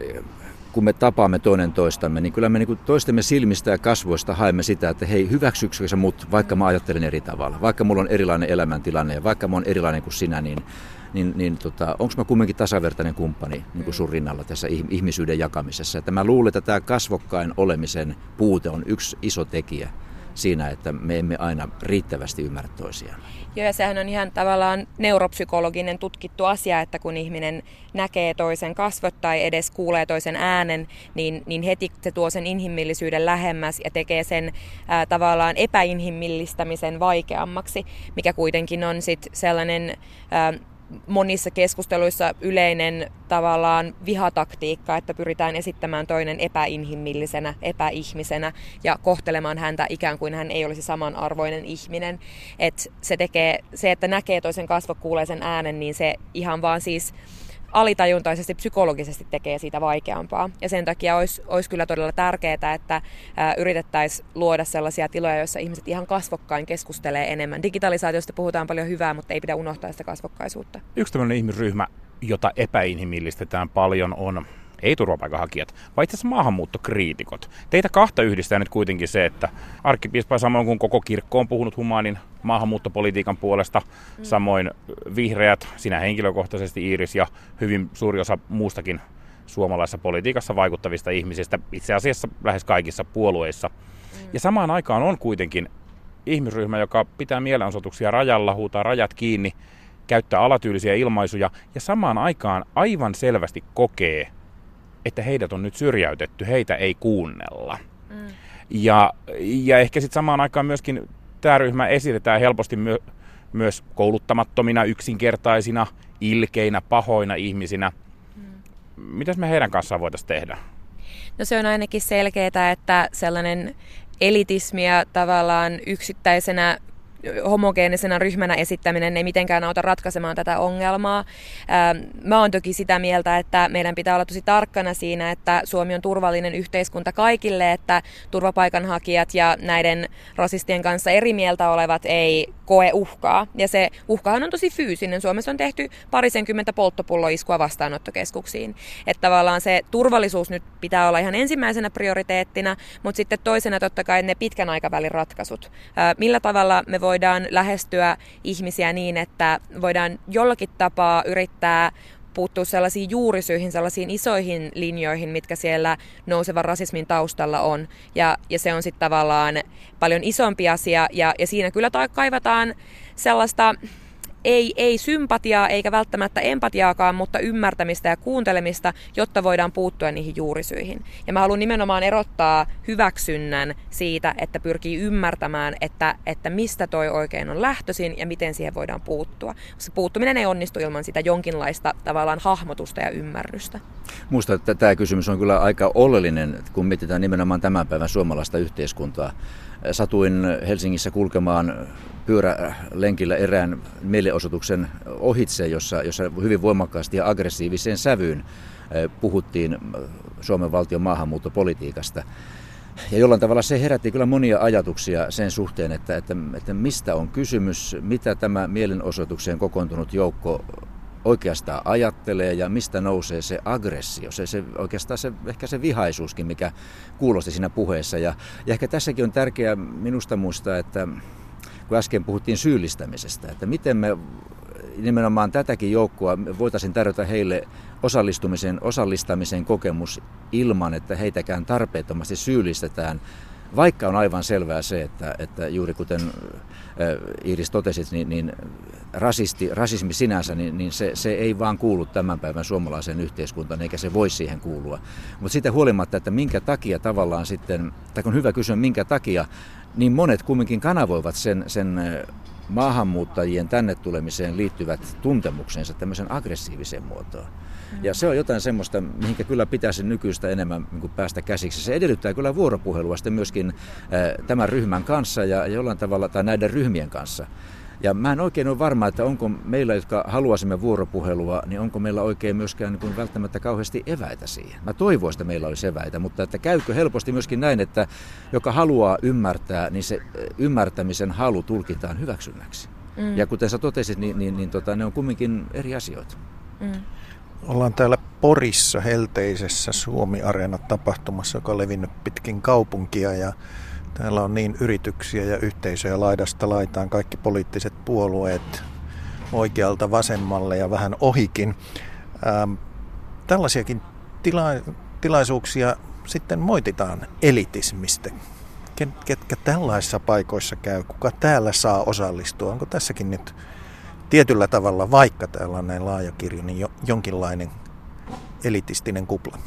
kun me tapaamme toinen toistamme, niin kyllä me niin toistemme silmistä ja kasvoista haemme sitä, että hei, hyväksyksykö sä mut, vaikka mä ajattelen eri tavalla, vaikka mulla on erilainen elämäntilanne ja vaikka mä oon erilainen kuin sinä, niin, niin, niin tota, onko mä kumminkin tasavertainen kumppani niin kuin sun rinnalla tässä ihmisyyden jakamisessa. Että mä luulen, että tämä kasvokkain olemisen puute on yksi iso tekijä siinä, että me emme aina riittävästi ymmärrä toisiaan. Joo, ja sehän on ihan tavallaan neuropsykologinen tutkittu asia, että kun ihminen näkee toisen kasvot tai edes kuulee toisen äänen, niin, niin heti se tuo sen inhimillisyyden lähemmäs ja tekee sen ää, tavallaan epäinhimillistämisen vaikeammaksi, mikä kuitenkin on sit sellainen ää, monissa keskusteluissa yleinen tavallaan vihataktiikka, että pyritään esittämään toinen epäinhimillisenä, epäihmisenä ja kohtelemaan häntä ikään kuin hän ei olisi samanarvoinen ihminen. Et se, tekee, se, että näkee toisen kasvo, kuulee sen äänen, niin se ihan vaan siis alitajuntaisesti, psykologisesti tekee siitä vaikeampaa. Ja sen takia olisi, olisi kyllä todella tärkeää, että ää, yritettäisiin luoda sellaisia tiloja, joissa ihmiset ihan kasvokkain keskustelee enemmän. Digitalisaatiosta puhutaan paljon hyvää, mutta ei pidä unohtaa sitä kasvokkaisuutta. Yksi tämmöinen ihmisryhmä, jota epäinhimillistetään paljon, on ei turvapaikanhakijat, vaan itse asiassa maahanmuuttokriitikot. Teitä kahta yhdistää nyt kuitenkin se, että arkkipiispa samoin kuin koko kirkko on puhunut humaanin maahanmuuttopolitiikan puolesta, mm. samoin vihreät, sinä henkilökohtaisesti Iiris ja hyvin suuri osa muustakin suomalaisessa politiikassa vaikuttavista ihmisistä, itse asiassa lähes kaikissa puolueissa. Mm. Ja samaan aikaan on kuitenkin ihmisryhmä, joka pitää mielenosoituksia rajalla, huutaa rajat kiinni, käyttää alatyylisiä ilmaisuja ja samaan aikaan aivan selvästi kokee, että heidät on nyt syrjäytetty, heitä ei kuunnella. Mm. Ja, ja ehkä sitten samaan aikaan myöskin tämä ryhmä esitetään helposti myö, myös kouluttamattomina, yksinkertaisina, ilkeinä, pahoina ihmisinä. Mm. Mitäs me heidän kanssaan voitaisiin tehdä? No se on ainakin selkeää, että sellainen elitismiä tavallaan yksittäisenä homogeenisena ryhmänä esittäminen ei mitenkään auta ratkaisemaan tätä ongelmaa. Mä oon toki sitä mieltä, että meidän pitää olla tosi tarkkana siinä, että Suomi on turvallinen yhteiskunta kaikille, että turvapaikanhakijat ja näiden rasistien kanssa eri mieltä olevat ei koe uhkaa. Ja se uhkahan on tosi fyysinen. Suomessa on tehty parisenkymmentä polttopulloiskua vastaanottokeskuksiin. Että tavallaan se turvallisuus nyt pitää olla ihan ensimmäisenä prioriteettina, mutta sitten toisena totta kai ne pitkän aikavälin ratkaisut. Millä tavalla me voidaan lähestyä ihmisiä niin, että voidaan jollakin tapaa yrittää puuttua sellaisiin juurisyihin, sellaisiin isoihin linjoihin, mitkä siellä nousevan rasismin taustalla on. Ja, ja se on sitten tavallaan paljon isompi asia. Ja, ja siinä kyllä ta- kaivataan sellaista ei, ei sympatiaa eikä välttämättä empatiaakaan, mutta ymmärtämistä ja kuuntelemista, jotta voidaan puuttua niihin juurisyihin. Ja mä haluan nimenomaan erottaa hyväksynnän siitä, että pyrkii ymmärtämään, että, että mistä toi oikein on lähtöisin ja miten siihen voidaan puuttua. Se puuttuminen ei onnistu ilman sitä jonkinlaista tavallaan hahmotusta ja ymmärrystä. Muista, että tämä kysymys on kyllä aika oleellinen, kun mietitään nimenomaan tämän päivän suomalaista yhteiskuntaa. Satuin Helsingissä kulkemaan pyörälenkillä erään mielenosoituksen ohitse, jossa, jossa hyvin voimakkaasti ja aggressiiviseen sävyyn puhuttiin Suomen valtion maahanmuuttopolitiikasta. Ja jollain tavalla se herätti kyllä monia ajatuksia sen suhteen, että, että, että mistä on kysymys, mitä tämä mielenosoitukseen kokoontunut joukko oikeastaan ajattelee ja mistä nousee se aggressio, se, se, oikeastaan se, ehkä se vihaisuuskin, mikä kuulosti siinä puheessa. Ja, ja ehkä tässäkin on tärkeää minusta muistaa, että kun äsken puhuttiin syyllistämisestä, että miten me nimenomaan tätäkin joukkoa voitaisiin tarjota heille osallistumisen, osallistamisen kokemus ilman, että heitäkään tarpeettomasti syyllistetään. Vaikka on aivan selvää se, että, että juuri kuten Iiris totesit, niin, niin rasisti, rasismi sinänsä, niin, niin se, se ei vaan kuulu tämän päivän suomalaiseen yhteiskuntaan, eikä se voi siihen kuulua. Mutta siitä huolimatta, että minkä takia tavallaan sitten, tai kun hyvä kysyä, minkä takia, niin monet kumminkin kanavoivat sen, sen maahanmuuttajien tänne tulemiseen liittyvät tuntemuksensa tämmöisen aggressiiviseen muotoon. Ja se on jotain semmoista, mihinkä kyllä pitäisi nykyistä enemmän päästä käsiksi. Se edellyttää kyllä vuoropuhelua sitten myöskin tämän ryhmän kanssa ja jollain tavalla tai näiden ryhmien kanssa. Ja mä en oikein ole varma, että onko meillä, jotka haluaisimme vuoropuhelua, niin onko meillä oikein myöskään niin kuin välttämättä kauheasti eväitä siihen. Mä toivoisin, että meillä olisi eväitä, mutta että käykö helposti myöskin näin, että joka haluaa ymmärtää, niin se ymmärtämisen halu tulkitaan hyväksynnäksi. Mm. Ja kuten sä totesit, niin, niin, niin tota, ne on kumminkin eri asioita. Mm. Ollaan täällä Porissa helteisessä Suomi Areena -tapahtumassa, joka on levinnyt pitkin kaupunkia, ja täällä on niin yrityksiä ja yhteisöjä laidasta laitaan, kaikki poliittiset puolueet oikealta vasemmalle ja vähän ohikin. Ähm, tällaisiakin tila- tilaisuuksia sitten moititaan elitismistä. Ketkä tällaisissa paikoissa käy, kuka täällä saa osallistua? Onko tässäkin nyt tietyllä tavalla, vaikka täällä on näin laaja kirjo, niin jo, jonkinlainen elitistinen kupla?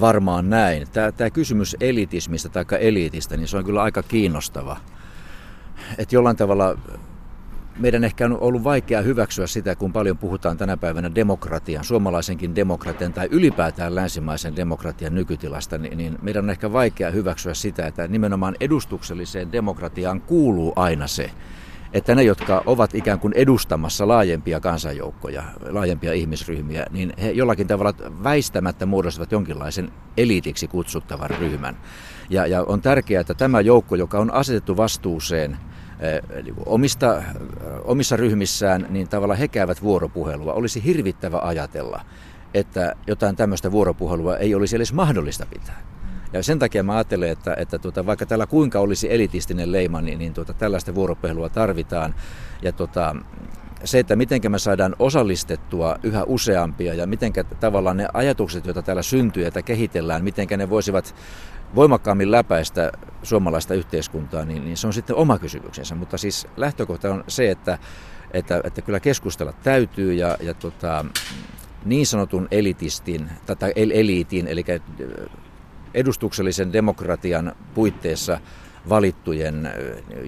Varmaan näin. Tämä, tämä kysymys elitismistä tai eliitistä, niin se on kyllä aika kiinnostava. Että jollain tavalla meidän ehkä on ollut vaikea hyväksyä sitä, kun paljon puhutaan tänä päivänä demokratian, suomalaisenkin demokratian tai ylipäätään länsimaisen demokratian nykytilasta, niin, niin meidän on ehkä vaikea hyväksyä sitä, että nimenomaan edustukselliseen demokratiaan kuuluu aina se, että ne, jotka ovat ikään kuin edustamassa laajempia kansanjoukkoja, laajempia ihmisryhmiä, niin he jollakin tavalla väistämättä muodostavat jonkinlaisen eliitiksi kutsuttavan ryhmän. Ja, ja on tärkeää, että tämä joukko, joka on asetettu vastuuseen omista, omissa ryhmissään, niin tavallaan he käyvät vuoropuhelua. Olisi hirvittävä ajatella, että jotain tämmöistä vuoropuhelua ei olisi edes mahdollista pitää. Ja sen takia mä ajattelen, että, että tuota, vaikka täällä kuinka olisi elitistinen leima, niin, niin tuota, tällaista vuoropuhelua tarvitaan. Ja tuota, se, että miten me saadaan osallistettua yhä useampia ja miten tavallaan ne ajatukset, joita täällä syntyy ja kehitellään, miten ne voisivat voimakkaammin läpäistä suomalaista yhteiskuntaa, niin, niin se on sitten oma kysymyksensä. Mutta siis lähtökohta on se, että, että, että kyllä keskustella täytyy ja, ja tuota, niin sanotun elitistin, tai el- eliitin, eli edustuksellisen demokratian puitteissa valittujen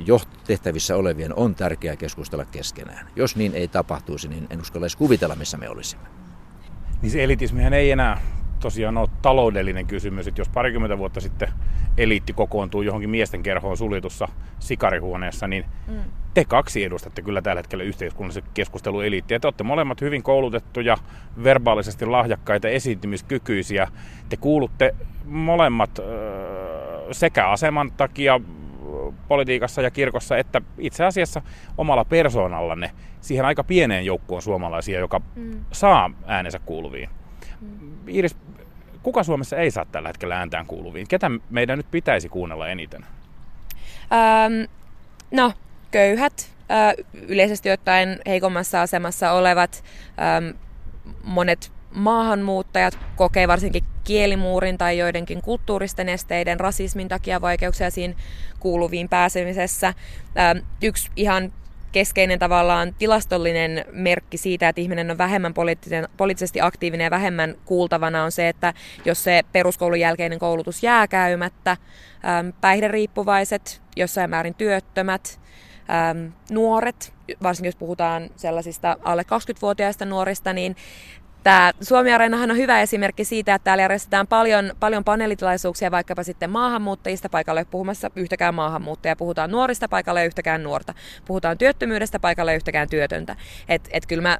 johtotehtävissä olevien on tärkeää keskustella keskenään. Jos niin ei tapahtuisi, niin en uskalla edes kuvitella, missä me olisimme. Niin se elitismihän ei enää tosiaan ole taloudellinen kysymys, että jos parikymmentä vuotta sitten eliitti kokoontuu johonkin miesten kerhoon suljetussa sikarihuoneessa, niin mm. te kaksi edustatte kyllä tällä hetkellä yhteiskunnallisen keskustelun eliittiä. Te olette molemmat hyvin koulutettuja, verbaalisesti lahjakkaita, esiintymiskykyisiä. Te kuulutte molemmat äh, sekä aseman takia politiikassa ja kirkossa, että itse asiassa omalla persoonallanne siihen aika pieneen joukkoon suomalaisia, joka mm. saa äänensä kuuluviin. Mm. Iiris, kuka Suomessa ei saa tällä hetkellä ääntään kuuluviin? Ketä meidän nyt pitäisi kuunnella eniten? Ähm, no, köyhät, äh, yleisesti ottaen heikommassa asemassa olevat, ähm, monet maahanmuuttajat kokee varsinkin kielimuurin tai joidenkin kulttuuristen esteiden, rasismin takia vaikeuksia siinä kuuluviin pääsemisessä. Yksi ihan keskeinen tavallaan tilastollinen merkki siitä, että ihminen on vähemmän poliittisesti aktiivinen ja vähemmän kuultavana on se, että jos se peruskoulun jälkeinen koulutus jää käymättä, päihderiippuvaiset, jossain määrin työttömät, nuoret, varsinkin jos puhutaan sellaisista alle kaksikymmentävuotiaista nuorista, niin tämä Suomi Areenahan on hyvä esimerkki siitä, että täällä järjestetään paljon, paljon paneelitilaisuuksia vaikkapa sitten maahanmuuttajista, paikalle ei puhumassa yhtäkään maahanmuuttajaa, puhutaan nuorista, paikalle ei yhtäkään nuorta, puhutaan työttömyydestä, paikalle ei yhtäkään työtöntä. Et, et kyllä mä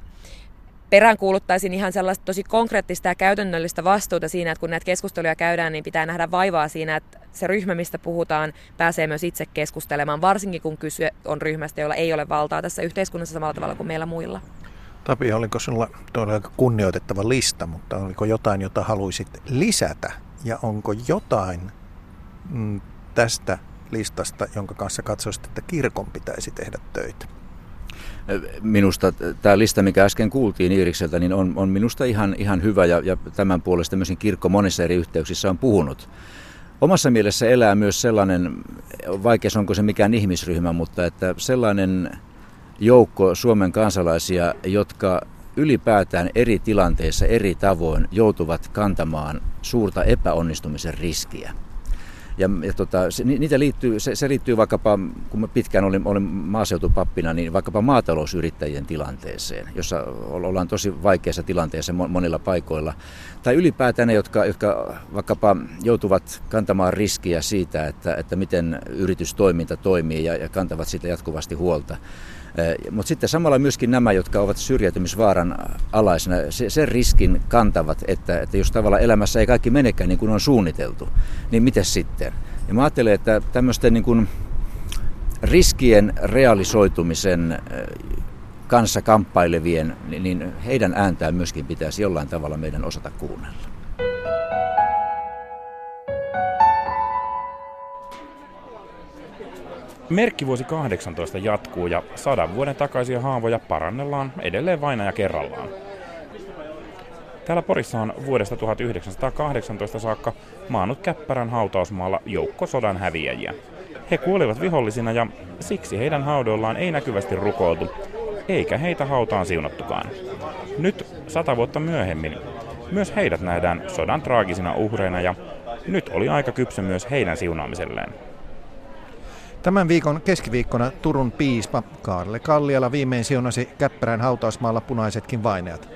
peräänkuuluttaisin ihan sellaista tosi konkreettista ja käytännöllistä vastuuta siinä, että kun näitä keskusteluja käydään, niin pitää nähdä vaivaa siinä, että se ryhmä, mistä puhutaan, pääsee myös itse keskustelemaan, varsinkin kun kyse on ryhmästä, jolla ei ole valtaa tässä yhteiskunnassa samalla tavalla kuin meillä muilla. Tapio, oliko sinulla todella kunnioitettava lista, mutta oliko jotain, jota haluaisit lisätä? Ja onko jotain mm, tästä listasta, jonka kanssa katsoisit, että kirkon pitäisi tehdä töitä? Minusta tämä lista, mikä äsken kuultiin Iirikseltä, niin on, on minusta ihan, ihan hyvä ja, ja tämän puolesta myös kirkko monissa eri yhteyksissä on puhunut. Omassa mielessä elää myös sellainen, vaikea onko se mikään ihmisryhmä, mutta että sellainen joukko Suomen kansalaisia, jotka ylipäätään eri tilanteissa eri tavoin joutuvat kantamaan suurta epäonnistumisen riskiä. Ja, ja tota, se, niitä liittyy, se, se liittyy vaikkapa, kun mä pitkään olin, olin maaseutupappina, niin vaikkapa maatalousyrittäjien tilanteeseen, jossa ollaan tosi vaikeassa tilanteessa monilla paikoilla. Tai ylipäätään ne, jotka, jotka vaikkapa joutuvat kantamaan riskiä siitä, että, että miten yritystoiminta toimii ja, ja kantavat siitä jatkuvasti huolta. Mutta sitten samalla myöskin nämä, jotka ovat syrjäytymisvaaran alaisena, sen riskin kantavat, että, että jos tavallaan elämässä ei kaikki menekään niin kuin on suunniteltu, niin mites sitten? Ja mä ajattelen, että tämmöisten niin kuin riskien realisoitumisen kanssa kamppailevien, niin heidän ääntään myöskin pitäisi jollain tavalla meidän osata kuunnella. Merkkivuosi kahdeksantoista jatkuu ja sadan vuoden takaisia haavoja parannellaan edelleen vain aina kerrallaan. Täällä Porissa on vuodesta tuhatyhdeksänsataakahdeksantoista saakka maannut Käppärän hautausmaalla joukko sodan häviäjiä. He kuolivat vihollisina ja siksi heidän haudoillaan ei näkyvästi rukoiltu, eikä heitä hautaan siunattukaan. Nyt sata vuotta myöhemmin myös heidät nähdään sodan traagisina uhreina ja nyt oli aika kypsy myös heidän siunaamiselleen. Tämän viikon keskiviikkona Turun piispa Kaarle Kalliala viimein siunasi Käppärän hautausmaalla punaisetkin vainajat.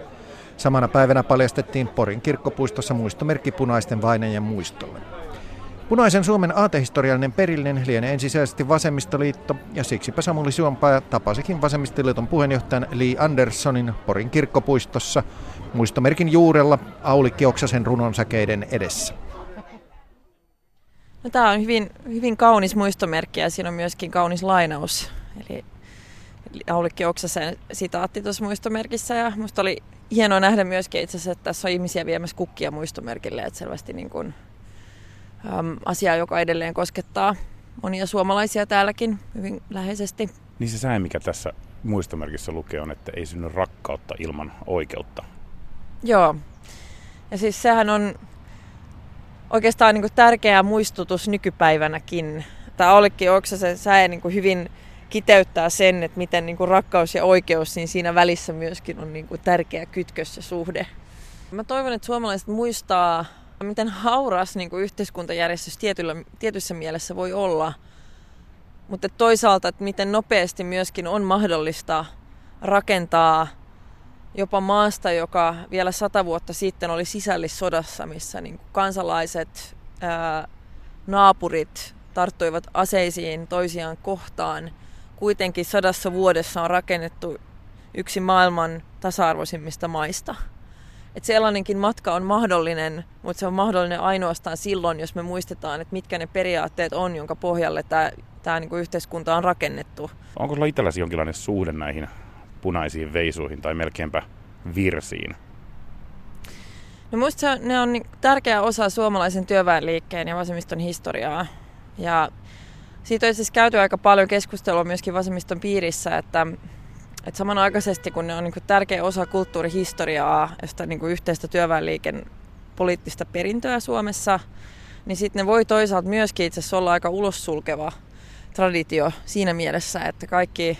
Samana päivänä paljastettiin Porin kirkkopuistossa muistomerkki punaisten vainajien muistolle. Punaisen Suomen aatehistoriallinen perillinen lienee ensisijaisesti vasemmistoliitto, ja siksipä Samuli Suonpää tapasikin vasemmistoliiton puheenjohtajan Li Anderssonin Porin kirkkopuistossa muistomerkin juurella Aulikki Oksasen runonsäkeiden edessä. No, tämä on hyvin, hyvin kaunis muistomerkki ja siinä on myöskin kaunis lainaus. Eli Aulikki Oksasen sitaatti tuossa muistomerkissä ja minusta oli hienoa nähdä myöskin itse asiassa, että tässä on ihmisiä viemässä kukkia muistomerkille. Että selvästi niin kun, äm, asiaa, joka edelleen koskettaa monia suomalaisia täälläkin hyvin läheisesti. Niin se säe, mikä tässä muistomerkissä lukee on, että ei synny rakkautta ilman oikeutta. Joo. Ja siis sehän on oikeastaan niin kuin tärkeä muistutus nykypäivänäkin. Tämä Aulikki Oksasen säe niin kuin hyvin kiteyttää sen, että miten niin kuin rakkaus ja oikeus, niin siinä välissä myöskin on niin kuin tärkeä kytkös ja suhde. Mä toivon, että suomalaiset muistaa, miten hauras niin kuin yhteiskuntajärjestys tietyllä, tietyssä mielessä voi olla. Mutta toisaalta, että miten nopeasti myöskin on mahdollista rakentaa jopa maasta, joka vielä sata vuotta sitten oli sisällissodassa, missä niin kuin kansalaiset, ää, naapurit tarttuivat aseisiin toisiaan kohtaan. Kuitenkin sadassa vuodessa on rakennettu yksi maailman tasa-arvoisimmista maista. Et sellainenkin matka on mahdollinen, mutta se on mahdollinen ainoastaan silloin, jos me muistetaan, että mitkä ne periaatteet on, jonka pohjalle tämä niinku yhteiskunta on rakennettu. Onko sulla itselläsi jonkinlainen suhde näihin punaisiin veisuihin tai melkeinpä virsiin? No minusta ne on tärkeä osa suomalaisen työväenliikkeen ja vasemmiston historiaa. Ja siitä on siis käyty aika paljon keskustelua myöskin vasemmiston piirissä, että Et samanaikaisesti, kun ne on niinku tärkeä osa kulttuurihistoriaa ja sitä niinku yhteistä työväenliiken poliittista perintöä Suomessa, niin sitten ne voi toisaalta myöskin itse asiassa olla aika ulossulkeva traditio siinä mielessä, että kaikki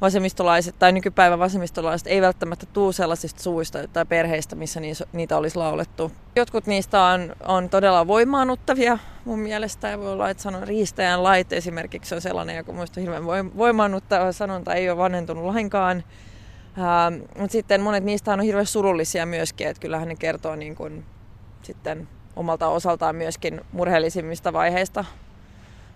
vasemmistolaiset tai nykypäivän vasemmistolaiset ei välttämättä tule sellaisista suvuista tai perheistä, missä niitä olisi laulettu. Jotkut niistä on, on todella voimaannuttavia mun mielestä. Ja voi olla, että sanon riistäjän lait esimerkiksi on sellainen, joka muista hirveän voimaannuttava sanonta, ei ole vanhentunut lainkaan. Ähm, mutta sitten monet niistä on hirveän surullisia myöskin, että kyllähän ne kertoo niin kun sitten omalta osaltaan myöskin murheellisimmista vaiheista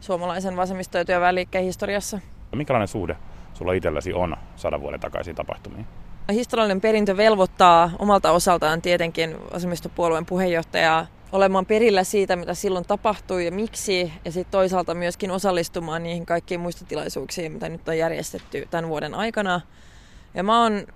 suomalaisen vasemmisto- ja työväenliikkeen historiassa. Minkälainen suhde sulla itselläsi on sadan vuoden takaisin tapahtumiin? Historiallinen perintö velvoittaa omalta osaltaan tietenkin vasemmistopuolueen puheenjohtajaa olemaan perillä siitä, mitä silloin tapahtui ja miksi, ja sitten toisaalta myöskin osallistumaan niihin kaikkiin muistotilaisuuksiin, mitä nyt on järjestetty tämän vuoden aikana. Ja mä oon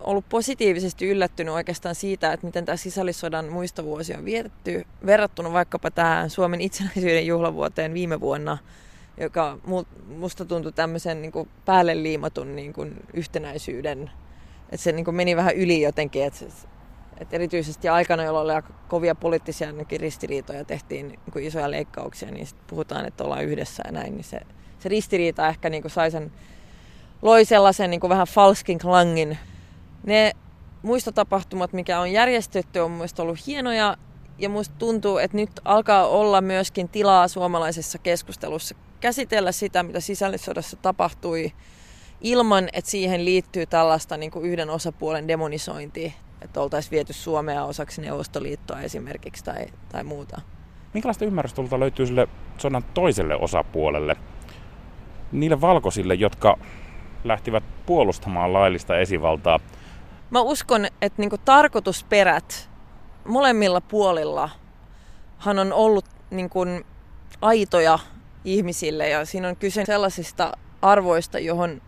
ollut positiivisesti yllättynyt oikeastaan siitä, että miten tämä sisällissodan muistovuosi on vietetty, verrattuna vaikkapa tähän Suomen itsenäisyyden juhlavuoteen viime vuonna, joka musta tuntui tämmöisen niin kuin päälle liimatun niin kuin yhtenäisyyden. Että se niin kuin meni vähän yli jotenkin. Että et erityisesti aikana, jolloin oli aika kovia poliittisia ristiriitoja, tehtiin niin kuin isoja leikkauksia, niin sitten puhutaan, että ollaan yhdessä ja näin. Niin se, se ristiriita ehkä niin kuin sai sen, loi sellaisen niin kuin vähän falskin klangin. Ne muistotapahtumat, mikä on järjestetty, on musta ollut hienoja. Ja musta tuntuu, että nyt alkaa olla myöskin tilaa suomalaisessa keskustelussa käsitellä sitä, mitä sisällissodassa tapahtui, ilman, että siihen liittyy tällaista niin kuin yhden osapuolen demonisointia, että oltaisiin viety Suomea osaksi Neuvostoliittoa esimerkiksi tai, tai muuta. Minkälaista ymmärrystä löytyy sille sodan toiselle osapuolelle, niille valkoisille, jotka lähtivät puolustamaan laillista esivaltaa? Mä uskon, että niin kuin tarkoitusperät molemmilla puolillahan on ollut niin kuin aitoja ihmisille, ja siinä on kyse sellaisista arvoista, johon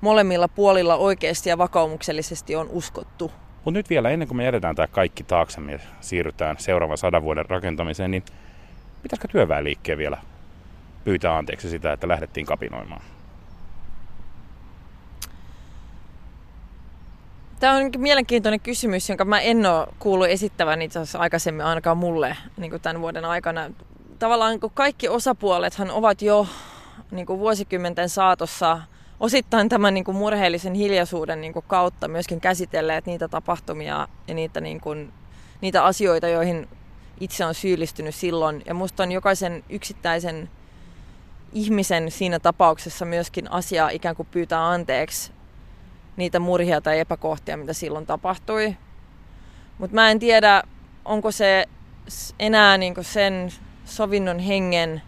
molemmilla puolilla oikeasti ja vakaumuksellisesti on uskottu. Mutta nyt vielä ennen kuin me jätetään tämä kaikki taaksemme ja siirrytään seuraavan sadan vuoden rakentamiseen, niin pitäisikö työväenliikkeen vielä pyytää anteeksi sitä, että lähdettiin kapinoimaan? Tämä on mielenkiintoinen kysymys, jonka mä en ole kuullut esittävän itse asiassa aikaisemmin ainakaan mulle niin kuin tämän vuoden aikana. Tavallaan kun kaikki osapuolethan ovat jo niin kuin vuosikymmenten saatossa osittain tämän niin kuin murheellisen hiljaisuuden niin kuin kautta myöskin käsitelleet niitä tapahtumia ja niitä, niin kuin, niitä asioita, joihin itse on syyllistynyt silloin. Ja musta on jokaisen yksittäisen ihmisen siinä tapauksessa myöskin asiaa ikään kuin pyytää anteeksi niitä murhia tai epäkohtia, mitä silloin tapahtui. Mutta mä en tiedä, onko se enää niinku sen sovinnon hengen,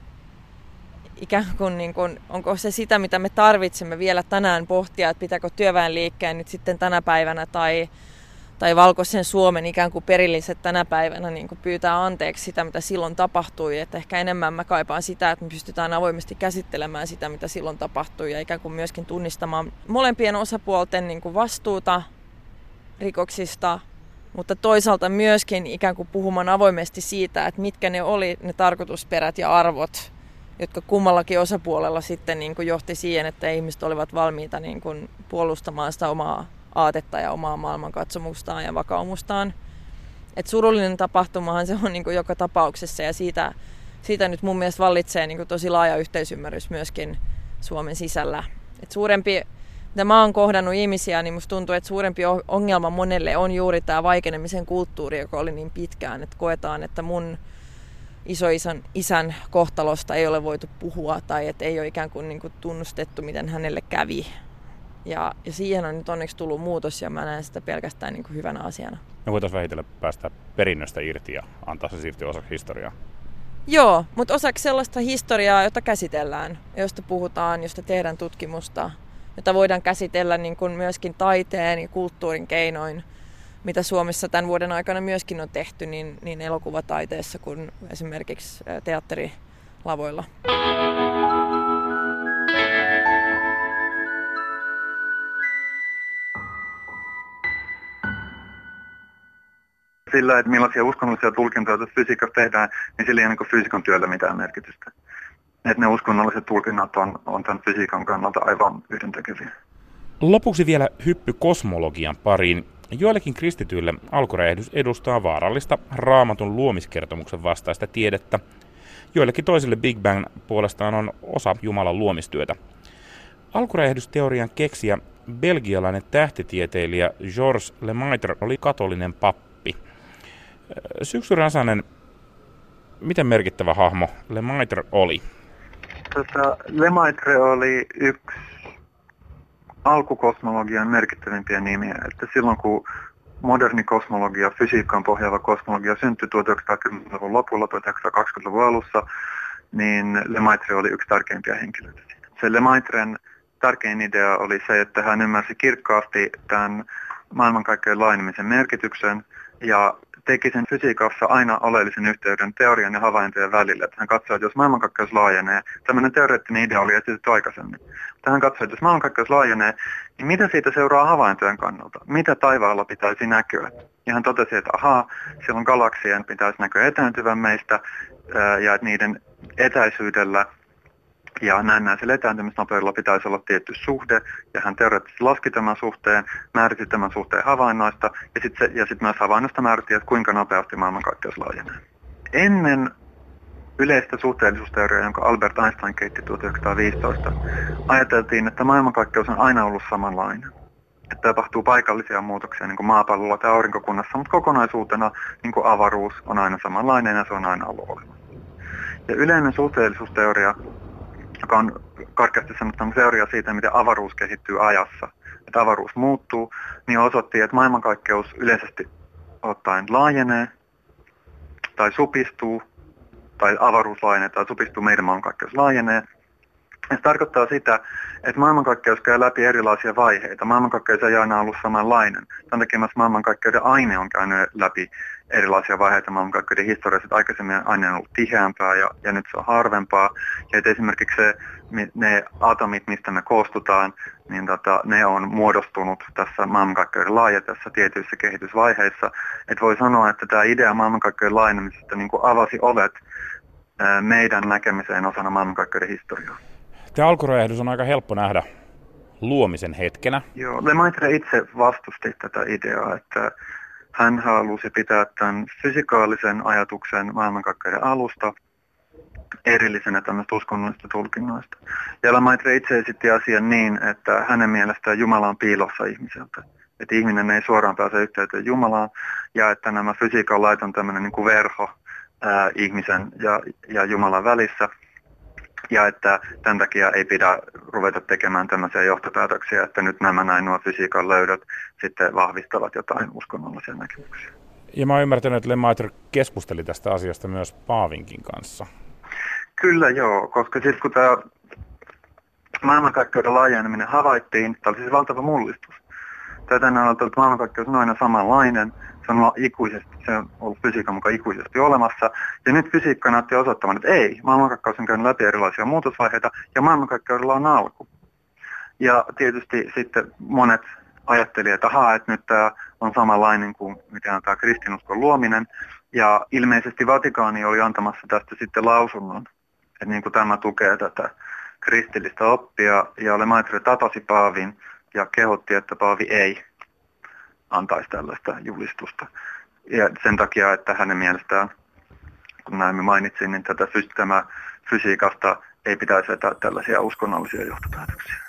ikään kuin, niinku, onko se sitä, mitä me tarvitsemme vielä tänään pohtia, että pitääkö työväenliikkeen nyt sitten tänä päivänä tai, tai valkoisen Suomen ikään kuin perilliset tänä päivänä niinku pyytää anteeksi sitä, mitä silloin tapahtui. Et ehkä enemmän mä kaipaan sitä, että me pystytään avoimesti käsittelemään sitä, mitä silloin tapahtui, ja ikään kuin myöskin tunnistamaan molempien osapuolten niinku vastuuta rikoksista, mutta toisaalta myöskin ikään kuin puhumaan avoimesti siitä, että mitkä ne oli ne tarkoitusperät ja arvot, jotka kummallakin osapuolella sitten niin kuin johti siihen, että ihmiset olivat valmiita niin kuin puolustamaan sitä omaa aatetta ja omaa maailmankatsomustaan ja vakaumustaan. Et surullinen tapahtumahan se on niin kuin joka tapauksessa, ja siitä, siitä nyt mun mielestä vallitsee niin kuin tosi laaja yhteisymmärrys myöskin Suomen sisällä. Et suurempi Mitä mä oon kohdannut ihmisiä, niin musta tuntuu, että suurempi ongelma monelle on juuri tämä vaikenemisen kulttuuri, joka oli niin pitkään, että koetaan, että mun isoisän isän kohtalosta ei ole voitu puhua tai että ei ole ikään kuin, niin kuin tunnustettu, miten hänelle kävi. Ja, ja siihen on nyt onneksi tullut muutos ja mä näen sitä pelkästään niin kuin hyvänä asiana. No voitaisiin vähitellen päästä perinnöstä irti ja antaa se siirtyä osaksi historiaa. Joo, mutta osaksi sellaista historiaa, jota käsitellään, josta puhutaan, josta tehdään tutkimusta, jota voidaan käsitellä niin kuin myöskin taiteen ja kulttuurin keinoin, mitä Suomessa tämän vuoden aikana myöskin on tehty niin, niin elokuvataiteessa kuin esimerkiksi teatterilavoilla. Sillä, että millaisia uskonnollisia tulkintoja tässä fysiikassa tehdään, niin sillä ei ole niin fysiikan työllä mitään merkitystä. Että ne uskonnolliset tulkinnat on, on tämän fysiikan kannalta aivan yhdentekeviä. Lopuksi vielä hyppy kosmologian pariin. Joillekin kristityille alkuräjähdys edustaa vaarallista Raamatun luomiskertomuksen vastaista tiedettä. Joillekin toisille Big Bang puolestaan on osa Jumalan luomistyötä. Alkuräjähdysteorian keksijä belgialainen tähtitieteilijä Georges Lemaître oli katolinen pappi. Syksy Räsänen, miten merkittävä hahmo Lemaître oli? Tota, Lemaître oli yksi alkukosmologian merkittävimpiä nimiä. Että silloin kun moderni kosmologia, fysiikkaan pohjaava kosmologia syntyi tuhatyhdeksänsataakymmentäluvun lopulla, tuhatyhdeksänsataakaksikymmentäluvun alussa, niin Lemaître oli yksi tärkeimpiä henkilöitä. Se Lemaîtren tärkein idea oli se, että hän ymmärsi kirkkaasti tämän maailmankaikkeuden laajenemisen merkityksen ja teki sen fysiikassa aina oleellisen yhteyden teorian ja havaintojen välillä. Että hän katsoi, että jos maailmankaikkeus laajenee, tämmöinen teoreettinen idea oli esitetty aikaisemmin. Mutta hän katsoi, että jos maailmankaikkeus laajenee, niin mitä siitä seuraa havaintojen kannalta? Mitä taivaalla pitäisi näkyä? Ja hän totesi, että ahaa, silloin galaksien pitäisi näkyä etääntyvän meistä ja että niiden etäisyydellä ja näennäisellä etääntymisnopeudella pitäisi olla tietty suhde, ja hän teoreettisesti laski tämän suhteen, määritti tämän suhteen havainnoista, ja sitten sit myös havainnosta määritti, että kuinka nopeasti maailmankaikkeus laajenee. Ennen yleistä suhteellisuusteoriaa, jonka Albert Einstein kehitti tuhatyhdeksänsataaviisitoista, ajateltiin, että maailmankaikkeus on aina ollut samanlainen. Että tapahtuu paikallisia muutoksia niin kuin maapallolla tai aurinkokunnassa, mutta kokonaisuutena niin kuin avaruus on aina samanlainen, ja se on aina ollut olemassa. Ja yleinen suhteellisuusteoria, joka on karkeasti sanottuna teoria siitä, miten avaruus kehittyy ajassa, että avaruus muuttuu, niin osoitti, että maailmankaikkeus yleisesti ottaen laajenee tai supistuu, tai avaruus laajenee tai supistuu, meidän maailmankaikkeus laajenee. Ja se tarkoittaa sitä, että maailmankaikkeus käy läpi erilaisia vaiheita. Maailmankaikkeus ei aina ollut samanlainen. Tämän takia myös maailmankaikkeuden aine on käynyt läpi erilaisia vaiheita maailmankaikkeuden historiassa. Aikaisemmin aine on ollut tiheämpää ja, ja nyt se on harvempaa. Ja esimerkiksi se, ne atomit, mistä me koostutaan, niin tota, ne on muodostunut tässä maailmankaikkeuden laajatessa tietyissä kehitysvaiheissa. Et voi sanoa, että tämä idea maailmankaikkeuden laajenemisesta niin kuin avasi ovet ää, meidän näkemiseen osana maailmankaikkeuden historiaa. Tämä alkuräjähdys on aika helppo nähdä luomisen hetkenä. Joo, Lemaître itse vastusti tätä ideaa, että hän halusi pitää tämän fysikaalisen ajatuksen maailmankaikkeuden alusta erillisenä tämmöistä uskonnollisista tulkinnoista. Ja Lemaître itse esitti asian niin, että hänen mielestään Jumala on piilossa ihmiseltä. Että ihminen ei suoraan pääse yhteyteen Jumalaan ja että nämä fysiikan lait on tämmöinen niin kuin verho ää, ihmisen ja, ja Jumalan välissä. Ja että tämän takia ei pidä ruveta tekemään tämmöisiä johtopäätöksiä, että nyt nämä näin nuo fysiikan löydöt sitten vahvistavat jotain uskonnollisia näkemyksiä. Ja mä oon ymmärtänyt, että Lemaître keskusteli tästä asiasta myös Paavinkin kanssa. Kyllä joo, koska sitten kun tämä maailmankaikkeuden laajeneminen havaittiin, tämä oli siis valtava mullistus. Tätä on ajateltu, että maailmankaikkeus on aina samanlainen. Se on, ikuisesti, se on ollut fysiikan mukaan ikuisesti olemassa. Ja nyt fysiikka näytti osoittamaan, että ei, maailmankaikkeus on käynyt läpi erilaisia muutosvaiheita ja maailmankaikkeudella on alku. Ja tietysti sitten monet ajattelivat, että ahaa, että nyt tämä on samanlainen kuin mikä on tämä kristinuskon luominen. Ja ilmeisesti Vatikaani oli antamassa tästä sitten lausunnon, että niin kuin tämä tukee tätä kristillistä oppia. Ja Lemaître tapasi Paavin ja kehotti, että Paavi ei antaisi tällaista julistusta. Ja sen takia, että hänen mielestään, kun näin mainitsin, niin tätä fys- tämä fysiikasta ei pitäisi vetää tällaisia uskonnollisia johtopäätöksiä.